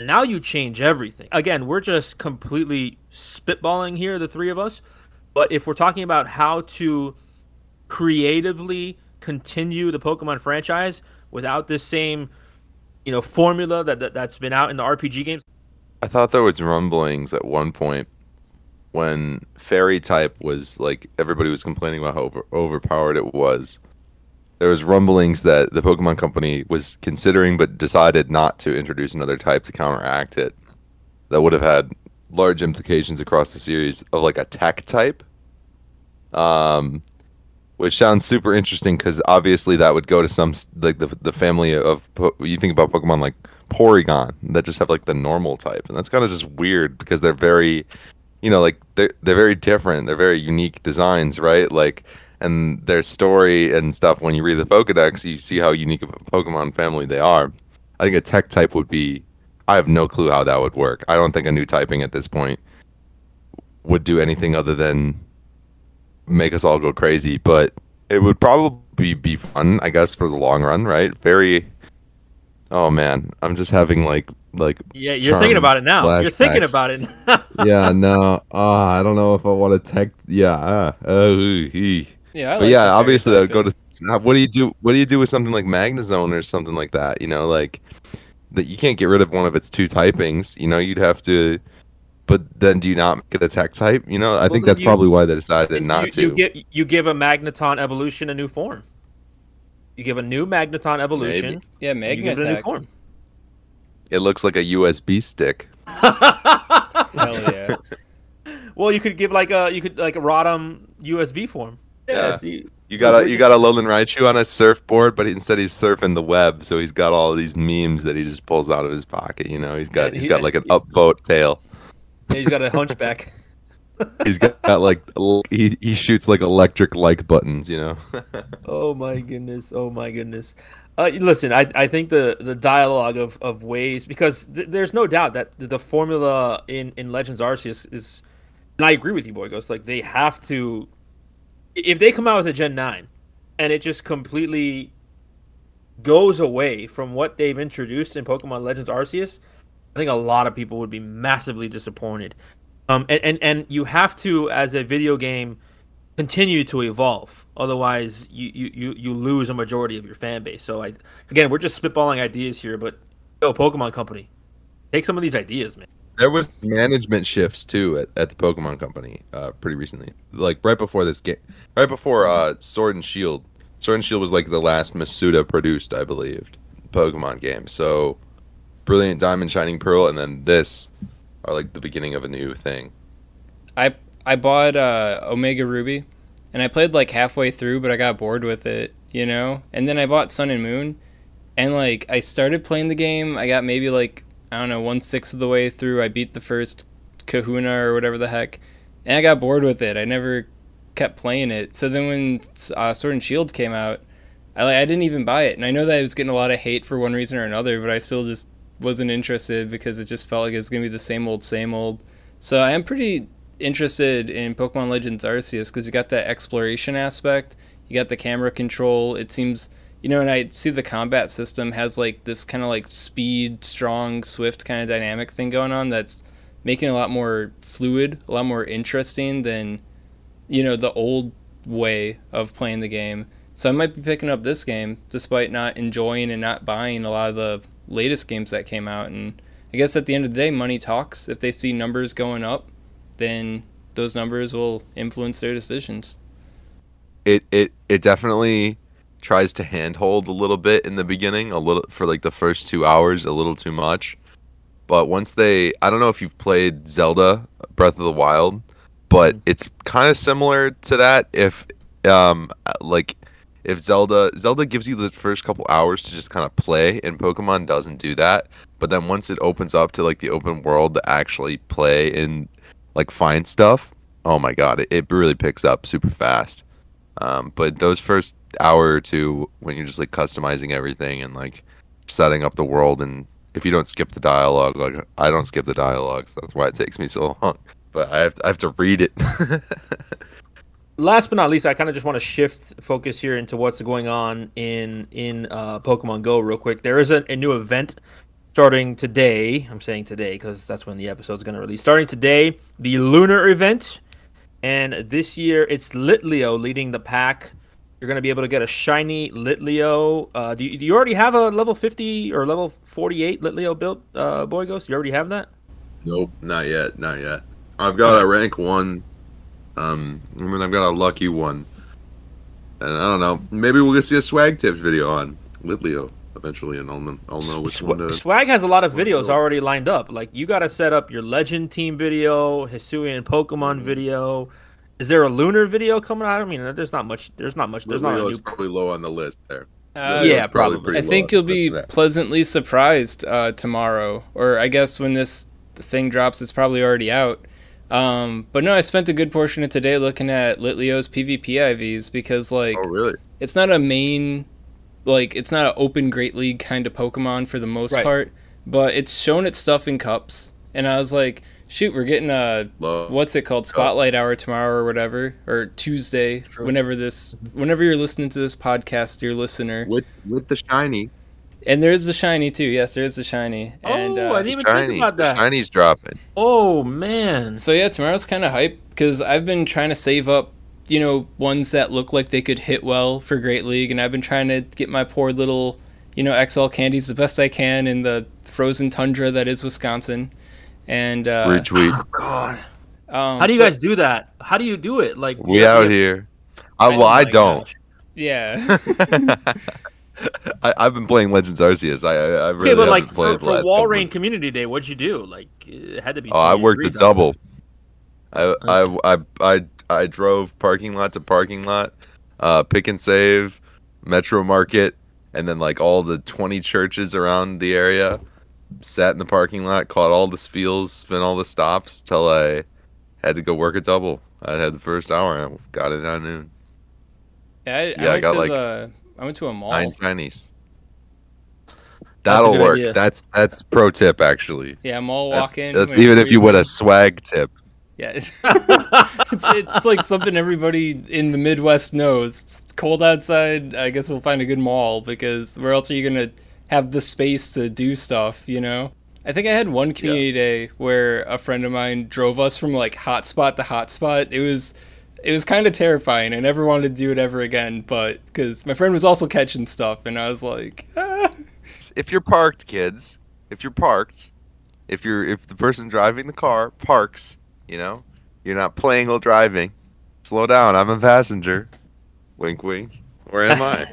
now you change everything. Again, we're just completely spitballing here, the three of us. But if we're talking about how to creatively continue the Pokemon franchise without this same, you know, formula that's been out in the RPG games. I thought there was rumblings at one point when fairy type was like everybody was complaining about how overpowered it was. There was rumblings that the Pokemon Company was considering but decided not to introduce another type to counteract it. That would have had large implications across the series of like a tech type. Which sounds super interesting because obviously that would go to some like the family of you think about Pokemon like Porygon that just have like the normal type, and that's kind of just weird because they're very, you know, like they're very different. They're very unique designs, right? Like. And their story and stuff, when you read the Pokedex, you see how unique of a Pokemon family they are. I think a tech type would be... I have no clue how that would work. I don't think a new typing at this point would do anything other than make us all go crazy. But it would probably be fun, I guess, for the long run, right? Very... oh, man. I'm just having, like... yeah, you're thinking about it now. Yeah, no. I don't know if I want to tech... yeah. Yeah, but yeah, obviously that would go to. What do you do with something like Magnezone or something like that? You know, like that you can't get rid of one of its two typings. You know, you'd have to. But then, do you not make it a tech type? You know, I think that's probably why they decided not to. You give a Magneton evolution a new form. You give a new Magneton evolution. Maybe. Yeah, Magneton. You give it a new form. It looks like a USB stick. Hell yeah. Well, you could give like a Rotom USB form. Yeah, you got Alolan Raichu on a surfboard, but instead he's surfing the web, so he's got all these memes that he just pulls out of his pocket. You know, he's got like an upvote tail. Yeah, he's got a hunchback. He's got like he shoots like electric like buttons. You know. Oh my goodness. Listen, I think the dialogue of ways, because there's no doubt that the formula in Legends Arceus is, and I agree with you, Boygos, like they have to. If they come out with a Gen 9 and it just completely goes away from what they've introduced in Pokemon Legends Arceus, I think a lot of people would be massively disappointed. And you have to, as a video game, continue to evolve. Otherwise, you lose a majority of your fan base. So again, we're just spitballing ideas here, but yo, Pokemon Company, take some of these ideas, man. There was management shifts too at the Pokemon Company pretty recently, like right before this game, right before Sword and Shield. Sword and Shield was like the last Masuda produced, I believed, Pokemon game. So Brilliant Diamond, Shining Pearl, and then this are like the beginning of a new thing. I bought Omega Ruby, and I played like halfway through, but I got bored with it, you know? And then I bought Sun and Moon, and like I started playing the game. I got maybe like, I don't know, 1/6 of the way through. I beat the first Kahuna or whatever the heck, and I got bored with it. I never kept playing it. So then when Sword and Shield came out, I didn't even buy it. And I know that I was getting a lot of hate for one reason or another, but I still just wasn't interested because it just felt like it was going to be the same old, same old. So I am pretty interested in Pokemon Legends Arceus because you got that exploration aspect, you got the camera control. It seems, you know, and I see the combat system has like this kind of like speed, strong, swift kind of dynamic thing going on that's making it a lot more fluid, a lot more interesting than, you know, the old way of playing the game. So I might be picking up this game despite not enjoying and not buying a lot of the latest games that came out. And I guess at the end of the day, money talks. If they see numbers going up, then those numbers will influence their decisions. It definitely tries to handhold a little bit in the beginning, a little for like the first 2 hours, a little too much. But once they, I don't know if you've played Zelda Breath of the Wild, but it's kind of similar to that. If if Zelda gives you the first couple hours to just kind of play, and Pokemon doesn't do that. But then once it opens up to like the open world to actually play and like find stuff, oh my god, it really picks up super fast. But those first hour or two, when you're just like customizing everything and like setting up the world, and if you don't skip the dialogue, like I don't skip the dialogue, so that's why it takes me so long. But I have to read it. Last but not least, I kind of just want to shift focus here into what's going on in Pokemon Go real quick. There is a new event starting today. I'm saying today because that's when the episode's going to release. Starting today, the Lunar event. And this year, it's Litleo leading the pack. You're going to be able to get a shiny Litleo. Do you already have a level 50 or level 48 Litleo built, Boy Ghost? You already have that? Nope, not yet. I've got a rank 1. I've got a lucky one. And I don't know, maybe we'll see a Swag Tips video on Litleo eventually, and I'll know which one to... Swag has a lot of videos already lined up. Like, you got to set up your Legend Team video, Hisuian Pokemon video. Is there a Lunar video coming out? I mean, there's not much. There's not a new... probably low on the list there. Yeah, probably. I think you'll be pleasantly surprised tomorrow. Or I guess when this thing drops, it's probably already out. But no, I spent a good portion of today looking at Litleo's PvP IVs because, like, oh, really? It's not a main... Like, it's not an open Great League kind of Pokemon for the most part, but it's shown its stuff in cups. And I was like, shoot, we're getting a, what's it called, Spotlight Hour tomorrow or whatever, or Tuesday, whenever you're listening to this podcast, dear listener. With the shiny. And there is the shiny, too. Yes, there is the shiny. Oh, and, I didn't even think about that. The shiny's dropping. Oh, man. So, yeah, tomorrow's kind of hype because I've been trying to save up, you know, ones that look like they could hit well for Great League, and I've been trying to get my poor little, you know, XL candies the best I can in the frozen tundra that is Wisconsin. And retweet. Oh, God. How do you guys do that? How do you do it? Like, we out here. I don't. Gosh. Yeah. I've been playing Legends Arceus. I really haven't played for Walrein Community Day. What'd you do? Like, it had to be. Oh, I worked a double. I drove parking lot to parking lot, pick and save, Metro Market, and then like all the 20 churches around the area. Sat in the parking lot, caught all the spheals, spent all the stops till I had to go work a double. I had the first hour and got it at noon. I went to a mall. 9 Chinese. That'll work. Idea. That's pro tip actually. Yeah, mall walk in. That's even if you want a swag tip. Yeah, it's like something everybody in the Midwest knows. It's cold outside. I guess we'll find a good mall because where else are you gonna have the space to do stuff? You know. I think I had one community day where a friend of mine drove us from like hotspot to hotspot. It was It was kind of terrifying. I never wanted to do it ever again, but because my friend was also catching stuff, and I was like, ah. If you're parked, kids, if the person driving the car parks, you know, you're not playing while driving. Slow down. I'm a passenger. Wink, wink. Or am I?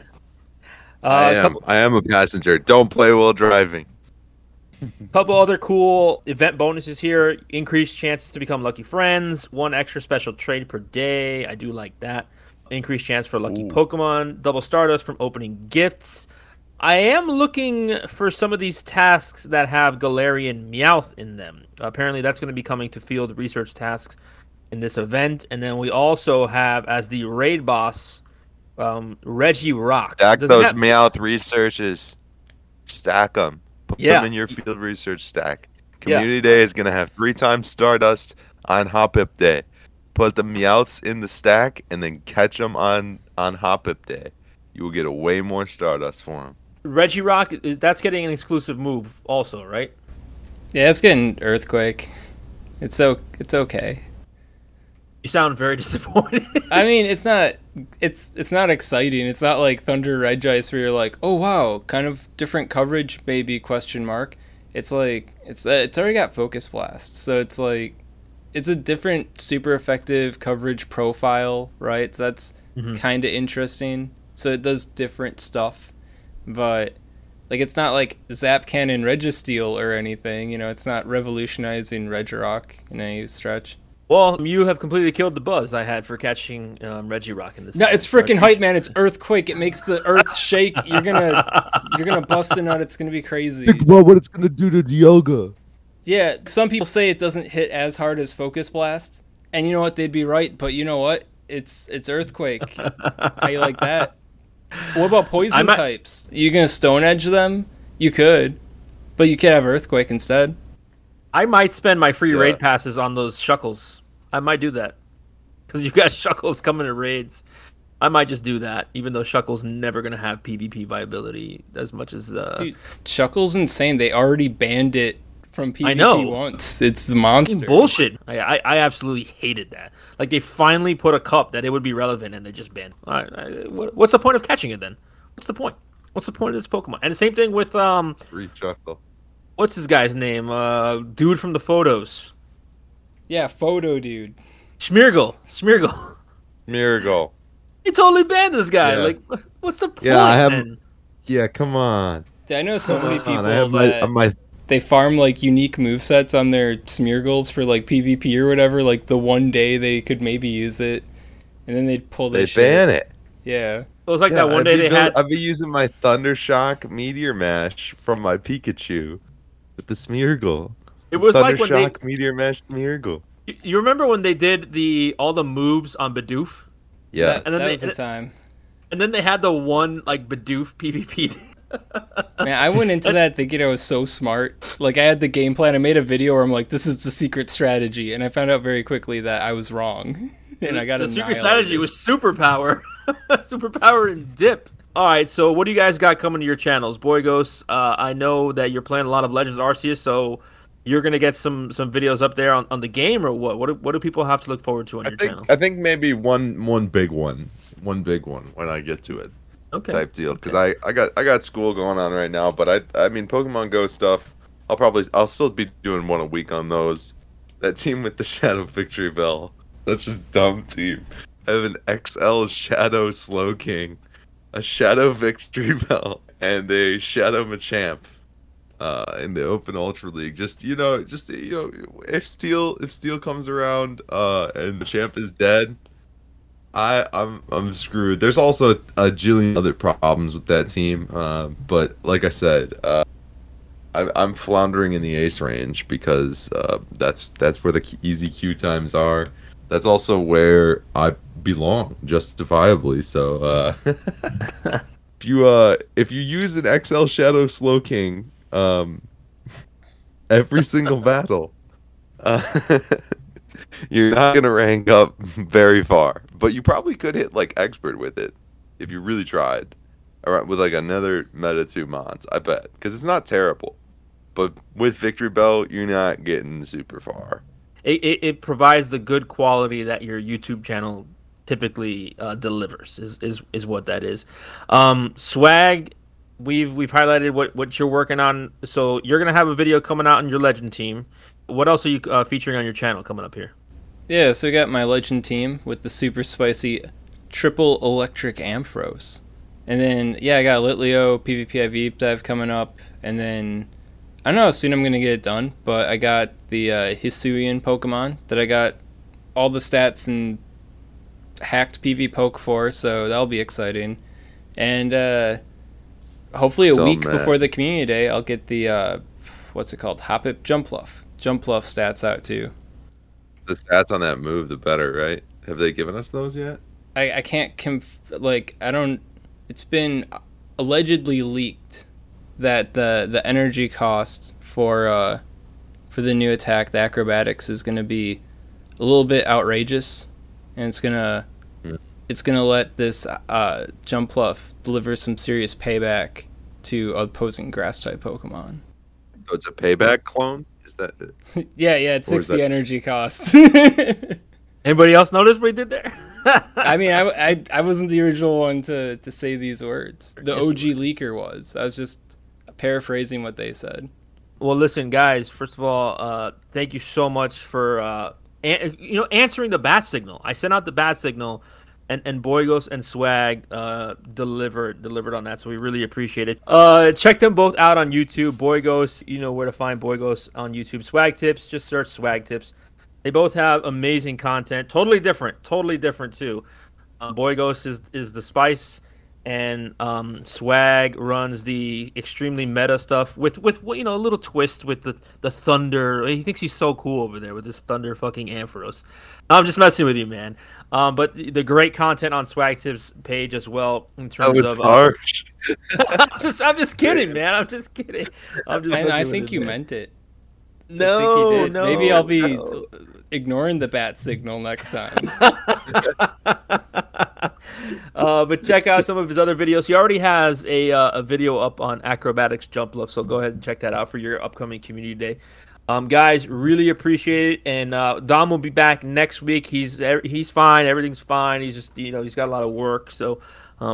I am a passenger. Don't play while driving. Couple other cool event bonuses here. Increased chances to become lucky friends. One extra special trade per day. I do like that. Increased chance for lucky Pokemon. Double Stardust from opening gifts. I am looking for some of these tasks that have Galarian Meowth in them. Apparently that's going to be coming to field research tasks in this event. And then we also have, as the raid boss, Regirock. Stack those Meowth researches. Stack them. Put them in your field research stack. Community Day is going to have 3 times Stardust on Hoppip Day. Put the Meowths in the stack and then catch them on Hoppip Day. You will get a way more Stardust for them. Regirock, that's getting an exclusive move also, right? Yeah, it's getting Earthquake. It's okay. You sound very disappointed. I mean, it's not exciting. It's not like Thunder Regice where you're like, oh wow, kind of different coverage, maybe . It's like it's already got Focus Blast, so it's like it's a different super effective coverage profile, right? So that's kind of interesting. So it does different stuff, but like it's not like Zap Cannon Registeel or anything. You know, it's not revolutionizing Regirock in any stretch. Well, you have completely killed the buzz I had for catching Regirock in this. No, it's freaking hype, man! It's Earthquake. It makes the earth shake. You're gonna bust it out. It's gonna be crazy. Think about what it's gonna do to Dialga. Yeah, some people say it doesn't hit as hard as Focus Blast, and you know what? They'd be right. But you know what? It's Earthquake. How you like that? What about poison types? Are you gonna Stone Edge them? You could, but you could have Earthquake instead. I might spend my free raid passes on those Shuckles. I might do that. Because you've got Shuckles coming to raids. I might just do that, even though Shuckles never going to have PvP viability as much as the... Dude, Shuckles insane. They already banned it from PvP once. It's the monster. Bullshit. I absolutely hated that. Like, they finally put a cup that it would be relevant, and they just banned it. What's the point of catching it, then? What's the point? What's the point of this Pokemon? And the same thing with... Free Shuckle. What's his guy's name? Dude from the photos. Yeah, photo dude. Smeargle. He totally banned this guy. Yeah. Like, what's the point? Yeah, come on. I know so many people they farm like unique movesets on their Smeargles for like PvP or whatever. Like the one day they could maybe use it, and then they'd pull this. They ban it. Yeah. It was like that one day I'd be using my Thunder Shock Meteor Mash from my Pikachu. With the Smeargle. It was Thunder like when Shock, they... Meteor Mash, Smeargle. You remember when they did all the moves on Bidoof? Yeah. That was the time. And then they had the one, like, Bidoof PvP. Man, I went into that thinking I was so smart. Like, I had the game plan. I made a video where I'm like, this is the secret strategy. And I found out very quickly that I was wrong. And I got the secret strategy was superpower. Superpower and dip. All right, so what do you guys got coming to your channels? Boygos, I know that you're playing a lot of Legends Arceus, so you're going to get some videos up there on the game or what? What do people have to look forward to on your channel? I think maybe one big one when I get to it. Okay. Type deal, because okay. I got school going on right now, but I mean Pokemon Go stuff, I'll still be doing one a week on those. That team with the Shadow Victory Bell. Such a dumb team. I have an XL Shadow Slowking, a Shadow Victory Bell, and a Shadow Machamp in the Open Ultra League. Just, if Steel comes around and Machamp is dead, I'm screwed. There's also a jillion other problems with that team, but like I said, I'm floundering in the ace range because that's where the easy Q times are. That's also where I belong, justifiably. So, if you use an XL Shadow Slowking every single battle, you're not gonna rank up very far. But you probably could hit like expert with it if you really tried. All right, with like another meta 2 mons, I bet, because it's not terrible. But with Victory Bell, you're not getting super far. It provides the good quality that your YouTube channel typically delivers is what that is. Swag, we've highlighted what you're working on. So you're gonna have a video coming out on your Legend team. What else are you featuring on your channel coming up here? Yeah, so I got my Legend team with the super spicy triple electric Ampharos. And then, yeah, I got Litleo, PvPIV Deep Dive coming up. And then, I don't know how soon I'm going to get it done, but I got the Hisuian Pokemon that I got all the stats and hacked PV Poke for, so that'll be exciting. And hopefully a week before the community day, I'll get the, what's it called, Hoppip Jumpluff. Jumpluff stats out, too. The stats on that move, the better, right? Have they given us those yet? I can't, it's been allegedly leaked that the energy cost for the new attack, the acrobatics, is going to be a little bit outrageous, and it's gonna let this Jumpluff deliver some serious payback to opposing grass type Pokemon. So it's a payback clone? Is that it? yeah, it's 60 energy cost. Anybody else notice what he did there? I mean, I wasn't the original one to say these words. The OG leaker was. I was just paraphrasing what they said. Well, listen, guys, first of all, thank you so much for answering the bat signal. I sent out the bat signal, and Boygos and Swag delivered on that, so we really appreciate it. Check them both out on YouTube. Boygos, you know where to find Boygos on YouTube. Swag Tips, just search Swag Tips. They both have amazing content, totally different too. Boygos is the spice, and Swag runs the extremely meta stuff with you know, a little twist with the Thunder. He thinks he's so cool over there with this Thunder fucking Ampharos. I'm just messing with you, man. But the great content on Swag Tips page as well in terms of. Harsh. I'm just kidding, man. I'm just kidding. And I think you meant it. No. Maybe I'll be ignoring the bat signal next time. But check out some of his other videos. He already has a video up on acrobatics Jumpluff, so go ahead and check that out for your upcoming community day. Guys, really appreciate it. And Dom will be back next week. He's fine. Everything's fine. He's just, you know, he's got a lot of work, so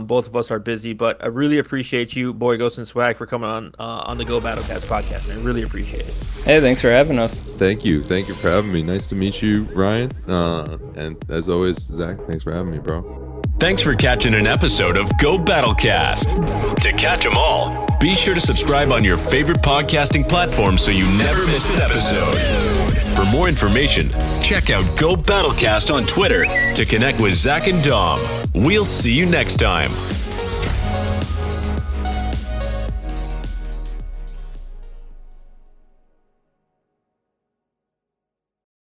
both of us are busy. But I really appreciate you, Boygos and Swag, for coming on the Go Battlecast podcast. I really appreciate it. Hey, thanks for having us. Thank you for having me. Nice to meet you, Ryan. And as always, Zach, thanks for having me, bro. Thanks for catching an episode of Go Battlecast. To catch them all, be sure to subscribe on your favorite podcasting platform so you never miss an episode. For more information, check out Go Battlecast on Twitter to connect with Zach and Dom. We'll see you next time.